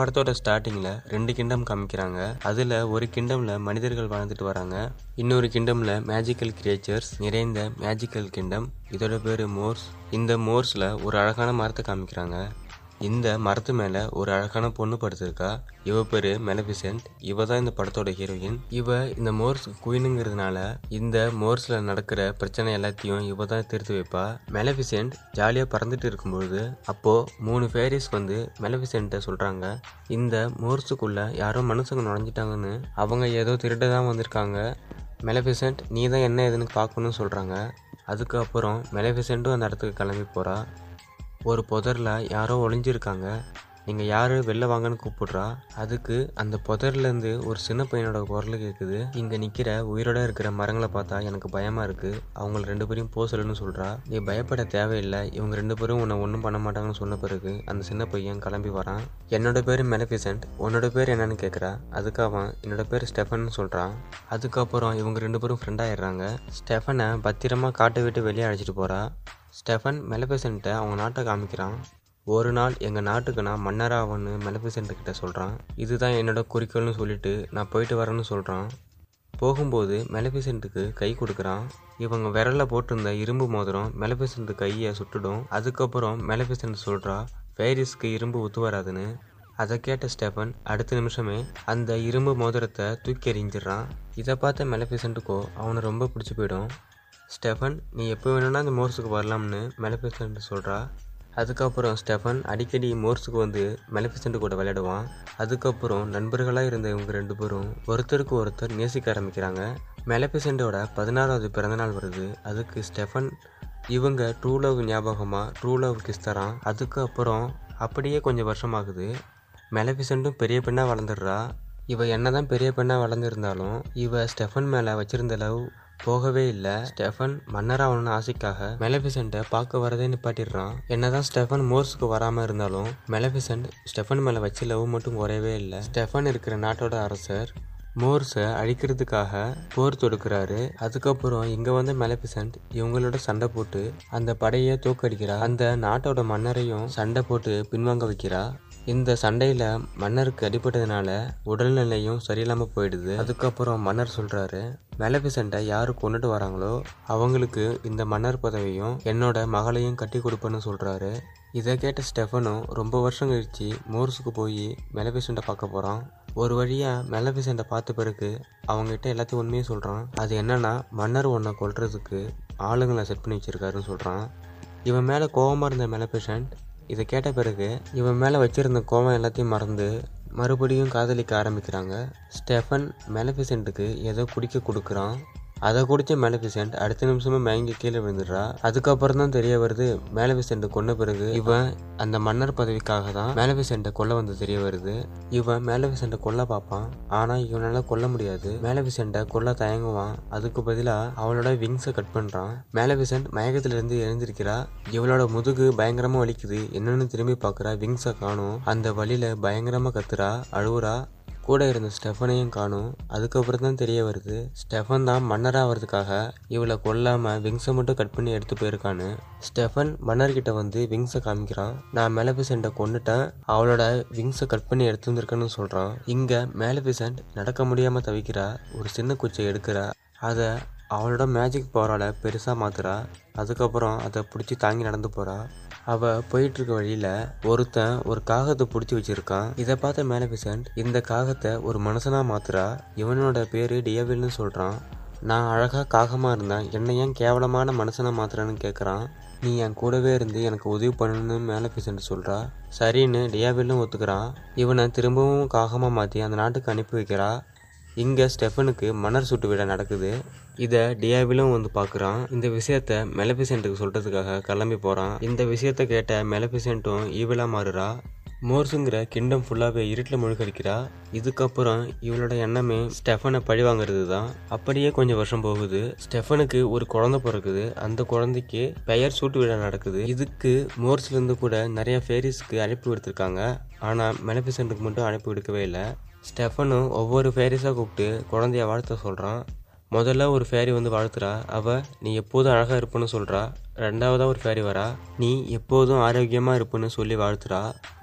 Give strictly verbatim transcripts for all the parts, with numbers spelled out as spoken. படத்தோட ஸ்டார்டிங்கில் ரெண்டு கிங்டம் காமிக்கிறாங்க. அதில் ஒரு கிங்டமில் மனிதர்கள் வாழ்ந்துட்டு வராங்க, இன்னொரு கிங்டமில் மேஜிக்கல் கிரியேச்சர்ஸ் நிறைந்த மேஜிக்கல் கிங்டம், இதோட பேர் மோர்ஸ். இந்த மோர்ஸில் ஒரு அழகான மரத்தை காமிக்கிறாங்க. இந்த மரத்து மேலே ஒரு அழகான பொண்ணு படுத்திருக்கா, இவ பேரு மெலிஃபிசென்ட். இவ தான் இந்த படத்தோட ஹீரோயின். இவ இந்த மோர்ஸ் குயினுங்கிறதுனால இந்த மோர்ஸ்ல நடக்கிற பிரச்சனை எல்லாத்தையும் இவ தான் தீர்த்து வைப்பா. மெலிஃபிசென்ட் ஜாலியாக பறந்துட்டு இருக்கும்பொழுது அப்போ மூணு ஃபேரிஸ் வந்து மெலிஃபிசென்ட்டை சொல்றாங்க, இந்த மோர்ஸுக்குள்ள யாரோ மனுஷங்க நுழைஞ்சிட்டாங்கன்னு. அவங்க ஏதோ திருட தான் வந்திருக்காங்க. மெலிஃபிசென்ட் நீ தான் என்ன ஏதுன்னு பார்க்கணும்னு சொல்கிறாங்க. அதுக்கப்புறம் மெலிஃபிசென்ட்டும் அந்த இடத்துக்கு கிளம்பி போகிறா. ஒரு புதரில் யாரோ ஒளிஞ்சிருக்காங்க, நீங்கள் யார் வெளில வாங்கன்னு கூப்பிட்றா. அதுக்கு அந்த புதர்லேருந்து ஒரு சின்ன பையனோட குரல் கேட்குது, இங்கே நிற்கிற உயிரோட இருக்கிற மரங்களை பார்த்தா எனக்கு பயமாக இருக்குது, அவங்கள ரெண்டு பேரையும் போ சொல்லுன்னு சொல்கிறா. நீ பயப்பட தேவையில்லை, இவங்க ரெண்டு பேரும் உன்னை ஒன்றும் பண்ண மாட்டாங்கன்னு சொன்ன பிறகு அந்த சின்ன பையன் கிளம்பி வரான். என்னோட பேர் மெலிஃபிசென்ட், உன்னோட பேர் என்னன்னு கேட்குறா. அதுக்கு அவன் என்னோட பேர் ஸ்டெஃபன் சொல்கிறான். அதுக்கப்புறம் இவங்க ரெண்டு பேரும் ஃப்ரெண்டாகிடுறாங்க. ஸ்டெஃபனை பத்திரமா காட்டை விட்டு வெளியே அழைச்சிட்டு போகிறா. ஸ்டெஃபன் மெலிஃபிசென்ட்டை அவங்க நாட்டை காமிக்கிறான். ஒரு நாள் எங்கள் நாட்டுக்கு நான் மன்னராக ஆவன்னு மெலிஃபிசென்ட்கிட்ட சொல்கிறான். இதுதான் என்னோட குறிக்கோள்னு சொல்லிட்டு நான் போயிட்டு வரேன்னு சொல்கிறான். போகும்போது மெலிஃபிசென்ட்டுக்கு கை கொடுக்குறான். இவங்க விரலில் போட்டிருந்த இரும்பு மோதிரம் மெலிஃபிசென்ட் கையை சுட்டுடும். அதுக்கப்புறம் மெலிஃபிசென்ட் சொல்கிறா ஃபேரிஸ்க்கு இரும்பு ஒத்து வராதுன்னு. அதை கேட்ட ஸ்டெஃபன் அடுத்த நிமிஷமே அந்த இரும்பு மோதிரத்தை தூக்கி எறிஞ்சிடறான். இதை பார்த்த மெலிஃபிசென்ட்டுக்கோ அவனை ரொம்ப பிடிச்சி போயிடும். ஸ்டெஃபன் நீ எப்போ வேணும்னா அந்த மோர்ஸுக்கு வரலாம்னு மெலிஃபிசென்ட் சொல்கிறா. அதுக்கப்புறம் ஸ்டெஃபன் அடிக்கடி மோர்ஸுக்கு வந்து மெலிஃபிசென்ட் கூட விளையாடுவான். அதுக்கப்புறம் நண்பர்களாக இருந்த இவங்க ரெண்டு பேரும் ஒருத்தருக்கு ஒருத்தர் நேசிக்க ஆரம்பிக்கிறாங்க. மெலிஃபிசென்ட்டோட பதினாறாவது பிறந்தநாள் வருது. அதுக்கு ஸ்டெஃபன் இவங்க ட்ரூ லவ் ஞாபகமாக ட்ரூ லவ் கிஸ் தரான். அதுக்கப்புறம் அப்படியே கொஞ்சம் வருஷமாகுது. மெலிஃபிசென்ட்டும் பெரிய பெண்ணாக வளர்ந்துடுறா. இவ என்ன தான் பெரிய பெண்ணாக வளர்ந்துருந்தாலும் இவ ஸ்டெஃபன் மேலே வச்சுருந்த லவ் போகவே இல்லை. ஸ்டெஃபன் மன்னராகணும்னு ஆசைக்காக மெலிஃபிசென்ட்டை பார்க்க வரதே நிப்பாட்டிடுறான். என்னதான் ஸ்டெஃபன் மோர்ஸுக்கு வராமல் இருந்தாலும் மெலிஃபிசென்ட் ஸ்டெஃபன் மேலே வச்சு லவ் மட்டும் குறையவே இல்லை. ஸ்டெஃபன் இருக்கிற நாட்டோட அரசர் மோர்ஸை அழிக்கிறதுக்காக போர் தொடுக்கிறாரு. அதுக்கப்புறம் இங்கே வந்து மெலிஃபிசென்ட் இவங்களோட சண்டை போட்டு அந்த படையை தோக்கடிக்கிறா. அந்த நாட்டோட மன்னரையும் சண்டை போட்டு பின்வாங்க வைக்கிறா. இந்த சண்டையில் மன்னருக்கு அடிபட்டதுனால உடல்நிலையும் சரியில்லாமல் போயிடுது. அதுக்கப்புறம் மன்னர் சொல்கிறாரு, மெலிஃபிசென்ட்டை யார் கொண்டுட்டு வராங்களோ அவங்களுக்கு இந்த மன்னர் பதவியும் என்னோட மகளையும் கட்டி கொடுப்பேன்னு சொல்கிறாரு. இதை கேட்ட ஸ்டெஃபனும் ரொம்ப வருஷம் கழித்து மோர்ஸுக்கு போய் மெலிஃபிசென்ட்டை பார்க்க போகிறான். ஒரு வழியாக மெலிஃபிசென்ட்டை பார்த்த பிறகு அவங்ககிட்ட எல்லாத்தையும் உண்மையும் சொல்கிறான். அது என்னன்னா மன்னர் ஒன்றை கொல்றதுக்கு ஆளுங்களை செட் பண்ணி வச்சுருக்காருன்னு சொல்கிறான். இவன் மேலே கோபமாக இருந்த மெலிஃபிசென்ட் இதை கேட்ட பிறகு இவன் மேலே வச்சுருந்த கோபம் எல்லாத்தையும் மறந்து மறுபடியும் காதலிக்க ஆரம்பிக்கிறாங்க. ஸ்டெஃபன் மெலிஃபிசென்ட்டுக்கு ஏதோ குடிக்க கொடுக்குறான். அதை குடித்த மெலிஃபிசென்ட் அடுத்த நிமிஷமே மயங்கி கீழே விழுந்துடுறா. அதுக்கப்புறம் தான் தெரிய வருது மெலிஃபிசென்ட் கொன்ன பிறகு இவன் அந்த மன்னர் பதவிக்காக தான் மெலிஃபிசென்ட்டை கொல்ல வந்து தெரிய வருது. இவன் மெலிஃபிசென்ட்டை கொல்ல பார்ப்பான், ஆனால் இவனால் கொல்ல முடியாது. மெலிஃபிசென்ட்டை கொல்ல தயங்குவான். அதுக்கு பதிலாக அவளோட விங்ஸை கட் பண்ணுறான். மெலிஃபிசென்ட் மயக்கத்திலிருந்து எழுந்திருக்கிறா. இவளோட முதுகு பயங்கரமாக வலிக்குது. என்னென்னு திரும்பி பார்க்குறா, விங்ஸை காணும். அந்த வழியில் பயங்கரமாக கத்துறா, அழுவுறா. கூட இருந்த ஸ்டெஃபனையும் காணும். அதுக்கப்புறம் தான் தெரிய வருது ஸ்டெஃபன் தான் மன்னராகிறதுக்காக இவளை கொல்லாமல் விங்ஸை மட்டும் கட் பண்ணி எடுத்து போயிருக்கான்னு. ஸ்டெஃபன் மன்னர்கிட்ட வந்து விங்ஸை காமிக்கிறான். நான் மெலிஃபிசென்ட்டை கொண்டுட்டேன், அவளோட விங்ஸை கட் பண்ணி எடுத்து வந்திருக்கேன்னு சொல்கிறான். இங்கே மெலிஃபிசென்ட் நடக்க முடியாமல் தவிக்கிறா. ஒரு சின்ன குச்சை எடுக்கிறா, அதை அவளோட மேஜிக் பவரால் பெருசாக மாற்றுறா. அதுக்கப்புறம் அதை பிடிச்சி தாங்கி நடந்து போகிறா. அவள் போயிட்டுருக்க வழியில் ஒருத்தன் ஒரு காகத்தை பிடிச்சி வச்சுருக்கான். இதை பார்த்த மெலிஃபிசென்ட் இந்த காகத்தை ஒரு மனுஷனாக மாற்றுறா. இவனோட பேர் டியாபிள்னு சொல்கிறான். நான் அழகாக காகமாக இருந்தேன், என்னை ஏன் கேவலமான மனுஷனாக மாற்றுறான்னு கேட்குறான். நீ என் கூடவே இருந்து எனக்கு உதவி பண்ணணும்னு மெலிஃபிசென்ட் சொல்கிறா. சரின்னு டியாபிள்னு ஒத்துக்கிறான். இவனை திரும்பவும் காகமாக மாற்றி அந்த நாட்டுக்கு அனுப்பி வைக்கிறா. இங்கே ஸ்டெஃபனுக்கு மன்னர் சுட்டு விழா நடக்குது. இதை டியாபிலும் வந்து பார்க்குறான். இந்த விஷயத்த மெலிஃபிசென்ட்டுக்கு சொல்கிறதுக்காக கிளம்பி போகிறான். இந்த விஷயத்த கேட்ட மெலிஃபிசென்ட்டும் ஈவலாக மாறுறா. மோர்ஸுங்கிற கிங்டம் ஃபுல்லாகவே இருட்டில் முழுகடிக்கிறா. இதுக்கப்புறம் இவளோட எண்ணமே ஸ்டெஃபனை பழி வாங்கிறது தான். அப்படியே கொஞ்சம் வருஷம் போகுது. ஸ்டெஃபனுக்கு ஒரு குழந்தை பிறக்குது. அந்த குழந்தைக்கு பெயர் சூட்டு விழா நடக்குது. இதுக்கு மோர்ஸ்லேருந்து கூட நிறைய ஃபேரிஸ்க்கு அழைப்பு விடுத்திருக்காங்க, ஆனால் மெலிஃபிசென்ட்டுக்கு மட்டும் அழைப்பு விடுக்கவே இல்லை. ஸ்டெஃபனும் ஒவ்வொரு ஃபேரிஸாக கூப்பிட்டு குழந்தைய வாழ்த்த சொல்கிறான். முதல்ல ஒரு ஃபேரி வந்து வாழ்த்துறா, அவள் நீ எப்போதும் அழகாக இருப்புன்னு சொல்கிறா. ரெண்டாவதாக ஒரு ஃபேரி வரா, நீ எப்போதும் ஆரோக்கியமாக இருப்புன்னு சொல்லி வாழ்த்துறா.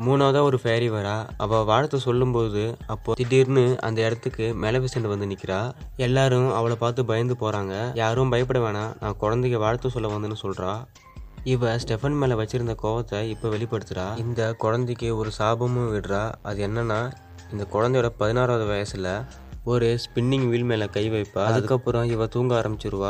மூணாவதாக ஒரு ஃபேரி வரா, அவள் வாழ்த்து சொல்லும்போது அப்போது திடீர்னு அந்த இடத்துக்கு மேலபிசன்ட் வந்து நிற்கிறா. எல்லாரும் அவளை பார்த்து பயந்து போகிறாங்க. யாரும் பயப்பட வேணாம், நான் குழந்தைக்கு வாழ்த்து சொல்ல வந்துன்னு சொல்கிறா. இவ ஸ்டெஃபன் மேலே வச்சுருந்த கோவத்தை இப்போ வெளிப்படுத்துகிறா. இந்த குழந்தைக்கு ஒரு சாபமும் விடுறா. அது என்னன்னா, இந்த குழந்தையோட பதினாறாவது வயசில் ஒரு ஸ்பின்னிங் வீல் மேலே கை வைப்பா. அதுக்கப்புறம் இவ தூங்க ஆரம்பிச்சிருவா.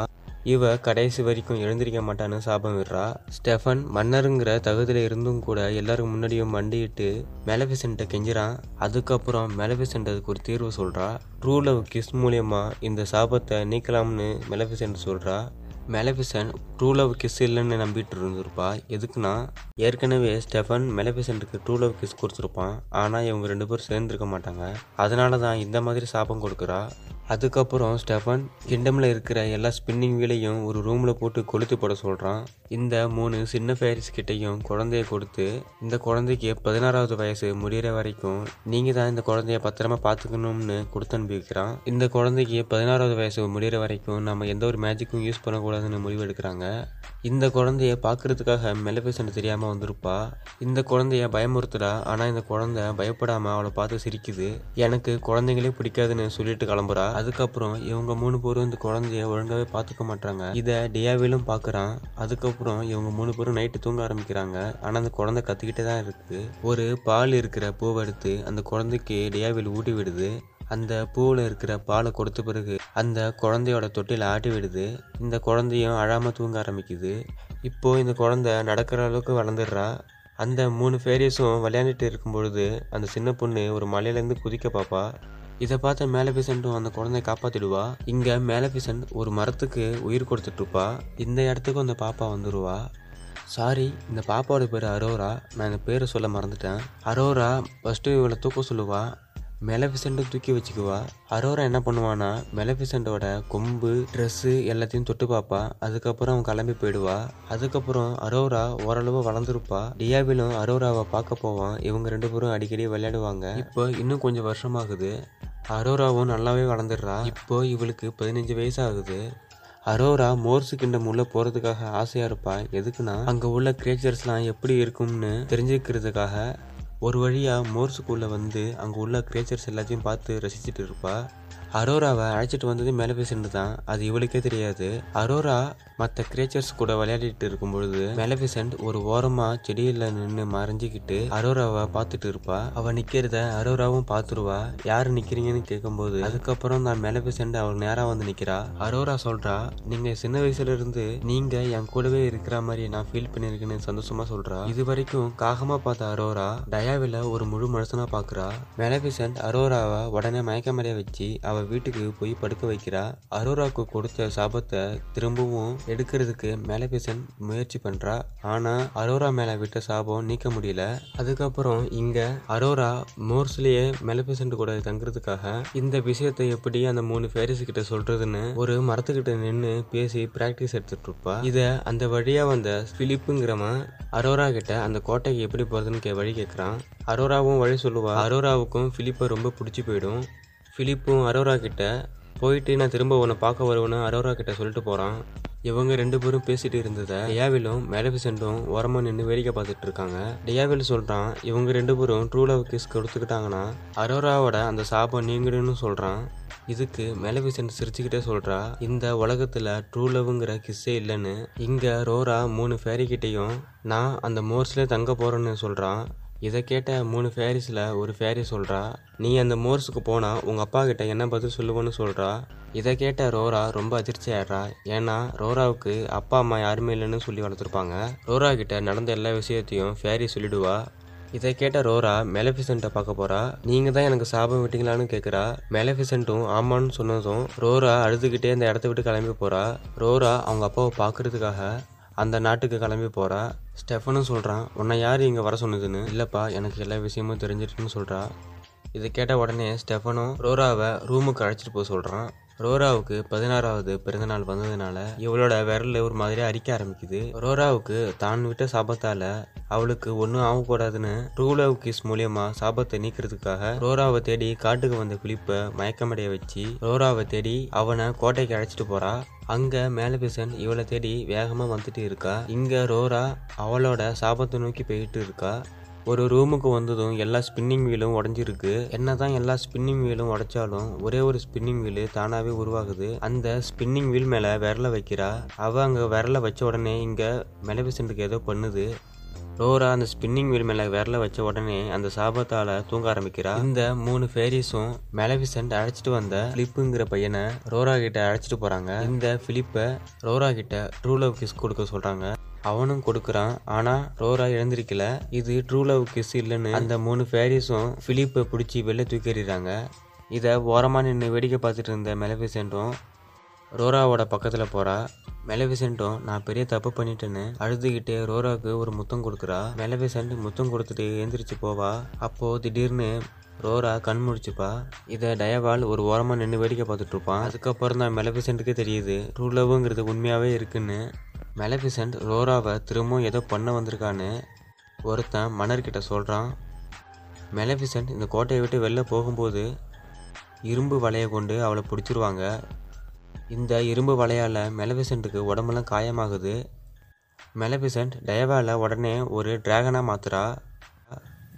இவ கடைசி வரைக்கும் எழுந்திருக்க மாட்டான்னு சாபம் விடுறா. ஸ்டெஃபன் மன்னருங்கிற தகுதியில் இருந்தும் கூட எல்லாருக்கும் முன்னாடியும் மண்டிட்டு மேலபிசன்ட்டை கெஞ்சிறான். அதுக்கப்புறம் மேலபிசன்ட் அதுக்கு ஒரு தீர்வு சொல்கிறா. ட்ரூ லவ் கிஸ் மூலயமா இந்த சாபத்தை நீக்கலாம்னு மேலபிசன்ட் சொல்கிறா. மேலபிசன்ட் ட்ரூ லவ் கிஸ் இல்லைன்னு நம்பிட்டு இருந்திருப்பா. எதுக்குன்னா, ஏற்கனவே ஸ்டெஃபன் மேலபிசன்ட்டுக்கு ட்ரூ லவ் கிஸ் கொடுத்துருப்பான். ஆனால் இவங்க ரெண்டு பேரும் சேர்ந்துருக்க மாட்டாங்க. அதனால தான் இந்த மாதிரி சாபம் கொடுக்குறா. அதுக்கப்புறம் ஸ்டெஃபன் கிண்டமில் இருக்கிற எல்லா ஸ்பின்னிங் வீலையும் ஒரு ரூமில் போட்டு கொளுத்து போட சொல்கிறான். இந்த மூணு சின்ன ஃபேரிஸ் கிட்டையும் குழந்தைய கொடுத்து, இந்த குழந்தைக்கு பதினாறாவது வயசு முடிகிற வரைக்கும் நீங்கள் தான் இந்த குழந்தைய பத்திரமா பார்த்துக்கணும்னு கொடுத்து அனுப்பிக்கிறான். இந்த குழந்தைக்கு பதினாறாவது வயசு முடிகிற வரைக்கும் நம்ம எந்த ஒரு மேஜிக்கும் யூஸ் பண்ணக்கூடாது முடிவு எடுக்கிறாங்க. இந்த குழந்தைய பாக்குறதுக்காக மேலபிசன்ட் தெரியாம வந்திருப்பா. இந்த குழந்தைய பயமுறுத்துறா. ஆனா இந்த குழந்தை பயப்படாம அவளை பார்த்து சிரிக்குது. எனக்கு குழந்தைங்களே பிடிக்காதுன்னு சொல்லிட்டு கிளம்புறா. அதுக்கப்புறம் இவங்க மூணு பேரும் இந்த குழந்தைய ஒழுங்காவே பாத்துக்க மாட்டாங்க. இதை டியாவிலும் பாக்குறான். அதுக்கப்புறம் இவங்க மூணு பேரும் நைட்டு தூங்க ஆரம்பிக்கிறாங்க. ஆனா அந்த குழந்தை கத்திக்கிட்டே தான் இருக்கு. ஒரு பால் இருக்கிற பூவை எடுத்து அந்த குழந்தைக்கு டியாவில் ஊட்டி விடுது. அந்த பூவில் இருக்கிற பாலை கொடுத்த பிறகு அந்த குழந்தையோட தொட்டியில் ஆட்டி விடுது. இந்த குழந்தையும் அழாமல் தூங்க ஆரம்பிக்குது. இப்போது இந்த குழந்தை நடக்கிற அளவுக்கு வளர்ந்துடுறா. அந்த மூணு ஃபேரிஸும் விளையாண்டுட்டு இருக்கும் பொழுது அந்த சின்ன பொண்ணு ஒரு மலையிலேருந்து குதிக்க பார்ப்பா. இதை பார்த்த மேலபிசன்ட்டும் அந்த குழந்தைய காப்பாற்றிடுவா. இங்கே மேலபிசன்ட் ஒரு மரத்துக்கு உயிர் கொடுத்துட்ருப்பா. இந்த இடத்துக்கும் அந்த பாப்பா வந்துடுவா. சாரி, இந்த பாப்பாவோட பேர் அரோரா. நான் இந்த பேரை சொல்ல மறந்துட்டேன். அரோரா ஃபஸ்ட்டு இவளை தூக்க சொல்லுவா. மேலபிசன்ட்டும் தூக்கி வச்சுக்குவா. அரோரா என்ன பண்ணுவான்னா, மேலபிசன்ட்டோட கொம்பு, ட்ரெஸ்ஸு எல்லாத்தையும் தொட்டு பார்ப்பா. அதுக்கப்புறம் அவன் கிளம்பி போயிடுவா. அதுக்கப்புறம் அரோரா ஓரளவு வளர்ந்துருப்பா. டியாபிலும் அரோராவை பார்க்க போவான். இவங்க ரெண்டு பேரும் அடிக்கடி விளையாடுவாங்க. இப்போ இன்னும் கொஞ்சம் வருஷமாகுது. அரோராவும் நல்லாவே வளர்ந்துடுறா. இப்போ இவளுக்கு பதினஞ்சு வயசு ஆகுது. அரோரா மோர்ஸு கிண்டம் உள்ளே போகிறதுக்காக ஆசையாக இருப்பா. எதுக்குன்னா, அங்கே உள்ள கிரேச்சர்ஸ்லாம் எப்படி இருக்கும்னு தெரிஞ்சுக்கிறதுக்காக. ஒரு வழியாக மோர்ஸுக்குள்ளே வந்து அங்கே உள்ள கிரேச்சர்ஸ் எல்லாத்தையும் பார்த்து ரசிச்சுட்டு இருப்பா. அரோராவை அழைச்சிட்டு வந்தது மேலபிசன்ட் தான். அது இவளுக்கே தெரியாது. அரோரா மற்ற கிரேச்சர்ஸ் கூட விளையாடிட்டு இருக்கும் பொழுது மேலபிசன்ட் ஒரு ஓரமாக செடியில் நின்று மறைஞ்சிக்கிட்டு அரோராவை பார்த்துட்டு இருப்பா. அவள் நிற்கிறத அரோராவும் பார்த்துருவா. யார் நிற்கிறீங்கன்னு கேட்கும்போது அதுக்கப்புறம் தான் மேலபிசன்ட் அவள் நேராக வந்து நிற்கிறா. அரோரா சொல்கிறா, நீங்கள் சின்ன வயசுலேருந்து நீங்கள் என் கூடவே இருக்கிற மாதிரி நான் ஃபீல் பண்ணியிருக்கேன்னு சந்தோஷமாக சொல்கிறா. இது வரைக்கும் காகமாக பார்த்த அரோரா டயாவில் ஒரு முழு மனுஷனாக பார்க்குறா. மேலபிசன்ட் அரோராவை உடனே மயக்கமடைய வச்சு அவள் வீட்டுக்கு போய் படுக்க வைக்கிறா. அரோராவுக்கு கொடுத்த சாபத்தை திரும்பவும் எடுக்கிறதுக்கு மேலபிசன்ட் முயற்சி பண்ணுறா. ஆனால் அரோரா மேலே விட்ட சாபம் நீக்க முடியல. அதுக்கப்புறம் இங்கே அரோரா மோர்ஸ்லேயே மேலபிசன்ட் கூட தங்குறதுக்காக இந்த விஷயத்தை எப்படி அந்த மூணு ஃபேரிஸ் கிட்ட சொல்கிறதுன்னு ஒரு மரத்துக்கிட்ட நின்று பேசி ப்ராக்டிஸ் எடுத்துகிட்டு இருப்பா. இதை அந்த வழியாக வந்த பிலிப்புங்கிறவன் அரோரா கிட்ட அந்த கோட்டைக்கு எப்படி போகிறதுன்னு கே வழி கேட்குறான். அரோராவும் வழி சொல்லுவா. அரோராவுக்கும் பிலிப்பை ரொம்ப பிடிச்சி போயிடும். பிலிப்பும் அரோரா கிட்ட போயிட்டு நான் திரும்ப உன்னை பார்க்க வருவேன்னு அரோரா கிட்ட சொல்லிட்டு போகிறான். இவங்க ரெண்டு பேரும் பேசிட்டு இருந்ததை டியாவிலும் மேலபிசன்ட்டும் ஓரமாக நின்று வேடிக்கை பார்த்துட்டு இருக்காங்க. டியாவில் சொல்கிறான், இவங்க ரெண்டு பேரும் ட்ரூ லவ் கிஸ் கொடுத்துக்கிட்டாங்கன்னா அரோராவோட அந்த சாபம் நீங்கிடுன்னு சொல்கிறான். இதுக்கு மேலபிசன்ட் சிரிச்சுக்கிட்டே சொல்கிறா, இந்த உலகத்தில் ட்ரூ லவ்ங்கிற கிஸ்ஸே இல்லைன்னு. இங்கே அரோரா மூணு ஃபேரிக்கிட்டையும் நான் அந்த மோர்ஸ்லேயே தங்க போகிறேன்னு சொல்கிறான். இதை கேட்ட மூணு ஃபேரிஸில் ஒரு ஃபேரி சொல்கிறா, நீ அந்த மோர்ஸுக்கு போனால் உங்கள் அப்பா கிட்ட என்ன பதில் சொல்லுவோன்னு சொல்கிறா. இதை கேட்ட ரோரா ரொம்ப அதிர்ச்சி ஆயிடுறா. ஏன்னா ரோராவுக்கு அப்பா அம்மா யாருமே இல்லைன்னு சொல்லி வளர்த்துருப்பாங்க. ரோரா கிட்ட நடந்த எல்லா விஷயத்தையும் ஃபேரி சொல்லிடுவா. இதை கேட்ட ரோரா மேலபிசன்ட்டை பார்க்க போகிறா. நீங்கள் தான் எனக்கு சாபம் விட்டீங்களான்னு கேட்குறா. மேலபிசன்ட்டும் ஆமான்னு சொன்னதும் ரோரா அழுதுகிட்டே அந்த இடத்த விட்டு கிளம்பி போகிறா. ரோரா அவங்க அப்பாவை பார்க்குறதுக்காக அந்த நாட்டுக்கு கிளம்பி போகிறா. ஸ்டெஃபனும் சொல்கிறான், உன்னை யார் இங்கே வர சொன்னதுன்னு. இல்லைப்பா, எனக்கு எல்லா விஷயமும் தெரிஞ்சிட்டுன்னு சொல்கிறா. இதை கேட்ட உடனே ஸ்டெஃபனும் ரோராவை ரூமுக்கு அழைச்சிட்டு போக சொல்கிறான். ரோராவுக்கு பதினாறாவது பிறந்தநாள் வந்ததுனால இவளோட விரல் ஒரு மாதிரி அரிக்க ஆரம்பிக்குது. ரோராவுக்கு தான் விட்ட சாபத்தால அவளுக்கு ஒன்றும் ஆகக்கூடாதுன்னு ட்ரூ லவ் கிஸ் மூலியமா சாபத்தை நீக்கிறதுக்காக ரோராவை தேடி காட்டுக்கு வந்த பிலிப்பை மயக்கமடைய வச்சு ரோராவை தேடி அவனை கோட்டைக்கு அழைச்சிட்டு போறா. அங்க மேலபிசன் இவளை தேடி வேகமா வந்துட்டு இருக்கா. இங்க ரோரா அவளோட சாபத்தை நோக்கி போயிட்டு இருக்கா. ஒரு ரூமுக்கு வந்ததும் எல்லா ஸ்பின்னிங் வீலும் உடஞ்சிருக்கு. என்னதான் எல்லா ஸ்பின்னிங் வீலும் உடைச்சாலும் ஒரே ஒரு ஸ்பின்னிங் வீல் தானாவே உருவாகுது. அந்த ஸ்பின்னிங் வீல் மேல விரல வைக்கிறா. அவ அங்க விரல வச்ச உடனே இங்க மேலபிசன்ட்டுக்கு ஏதோ பண்ணுது. ரோரா அந்த ஸ்பின்னிங் வீல் மேல விரல வச்ச உடனே அந்த சாபத்தால தூங்க ஆரம்பிக்கிறா. இந்த மூணு ஃபேரிஸும் மேலபிசன்ட் அழைச்சிட்டு வந்த பிலிப்புங்கிற பையனை ரோரா கிட்ட அழைச்சிட்டு போறாங்க. இந்த பிலிப்பை ரோரா கிட்ட ட்ரூ லவ் கிஸ் கொடுக்க சொல்றாங்க. அவனும் கொடுக்குறான். ஆனா ரோரா எழுந்திருக்கல. இது ட்ரூ லவ் கிஸ் இல்லைன்னு அந்த மூணு ஃபேரிஸும் பிலிப்பை பிடிச்சி வெளில தூக்கிடுறாங்க. இதை ஓரமா நின்று வேடிக்கை பார்த்துட்டு இருந்த மேலபிசன்ட்டும் ரோராவோட பக்கத்துல போறா. மேலபிசன்ட்டும் நான் பெரிய தப்பு பண்ணிட்டேன்னு அழுதுகிட்டே ரோராவுக்கு ஒரு முத்தம் கொடுக்குறா. மேலபிசன்ட் முத்தம் கொடுத்துட்டு எழுந்திரிச்சு போவா. அப்போ திடீர்னு ரோரா கண் முடிச்சுப்பா. இதை டயவால் ஒரு ஓரமாக நின்று வேடிக்கை பார்த்துட்டு இருப்பான். அதுக்கப்புறம் தான் மேலபிசன்ட்டுக்கே தெரியுது ட்ரூ லவ்ங்கிறது உண்மையாகவே இருக்குன்னு. மேலபிசன்ட் ரோராவை திரும்பவும் ஏதோ பண்ண வந்திருக்கான்னு ஒருத்தன் மன்னர்கிட்ட சொல்கிறான். மேலபிசன்ட் இந்த கோட்டையை விட்டு வெளில போகும்போது இரும்பு வலையை கொண்டு அவளை பிடிச்சிருவாங்க. இந்த இரும்பு வலையால் மேலபிசன்ட்டுக்கு உடம்பெல்லாம் காயமாகுது. மேலபிசன்ட் டயவாலை உடனே ஒரு டிராகனாக மாத்துறா.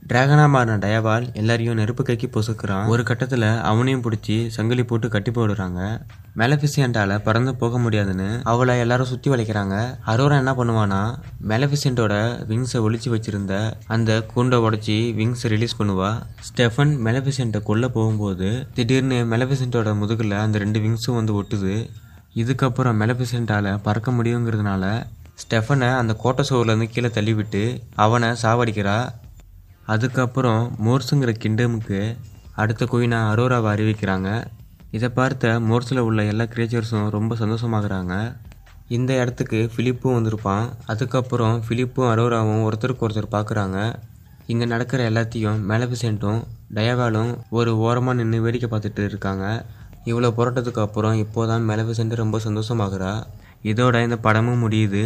டிராகனாக மாறின டயவால் எல்லாரையும் நெருப்பு கைக்கி பொசுக்கிறான். ஒரு கட்டத்தில் அவனையும் பிடிச்சி சங்கிலி போட்டு கட்டி போடுறாங்க. மேலபிசன்ட்டால் பறந்து போக முடியாதுன்னு அவளை எல்லாரும் சுற்றி வளைக்கிறாங்க. அரோரா என்ன பண்ணுவானா மேலபிசன்ட்டோட விங்ஸை ஒழிச்சு வச்சுருந்த அந்த கூண்டை உடச்சி விங்ஸை ரிலீஸ் பண்ணுவா. ஸ்டெஃபன் மேலபிசன்ட்டை கொல்ல போகும்போது திடீர்னு மேலபிசன்ட்டோட முதுகில் அந்த ரெண்டு விங்ஸும் வந்து ஒட்டுது. இதுக்கப்புறம் மேலபிசன்ட்டால் பறக்க முடியுங்கிறதுனால ஸ்டெஃபனை அந்த கோட்டை சுவர்லேருந்து கீழே தள்ளிவிட்டு அவனை சாவடிக்கிறா. அதுக்கப்புறம் மோர்ஸுங்கிற கிங்டமுக்கு அடுத்த குயினா அரோராவை அறிவிக்கிறாங்க. இதை பார்த்த மோர்ஸில் உள்ள எல்லா கிரியேச்சர்ஸும் ரொம்ப சந்தோஷமாகறாங்க. இந்த இடத்துக்கு பிலிப்பும் வந்திருப்பான். அதுக்கப்புறம் பிலிப்பும் அரோராவும் ஒருத்தருக்கு ஒருத்தர் பார்க்குறாங்க. இங்கே நடக்கிற எல்லாத்தையும் மேலபிசன்ட்டும் டயவாலும் ஒரு ஓரமாக நின்று வேடிக்கை பார்த்துட்டு இருக்காங்க. இவ்வளோ போராட்டத்துக்கு அப்புறம் இப்போதான் மேலபிசன்ட் ரொம்ப சந்தோஷமாகறா. இதோட இந்த படமும் முடியுது.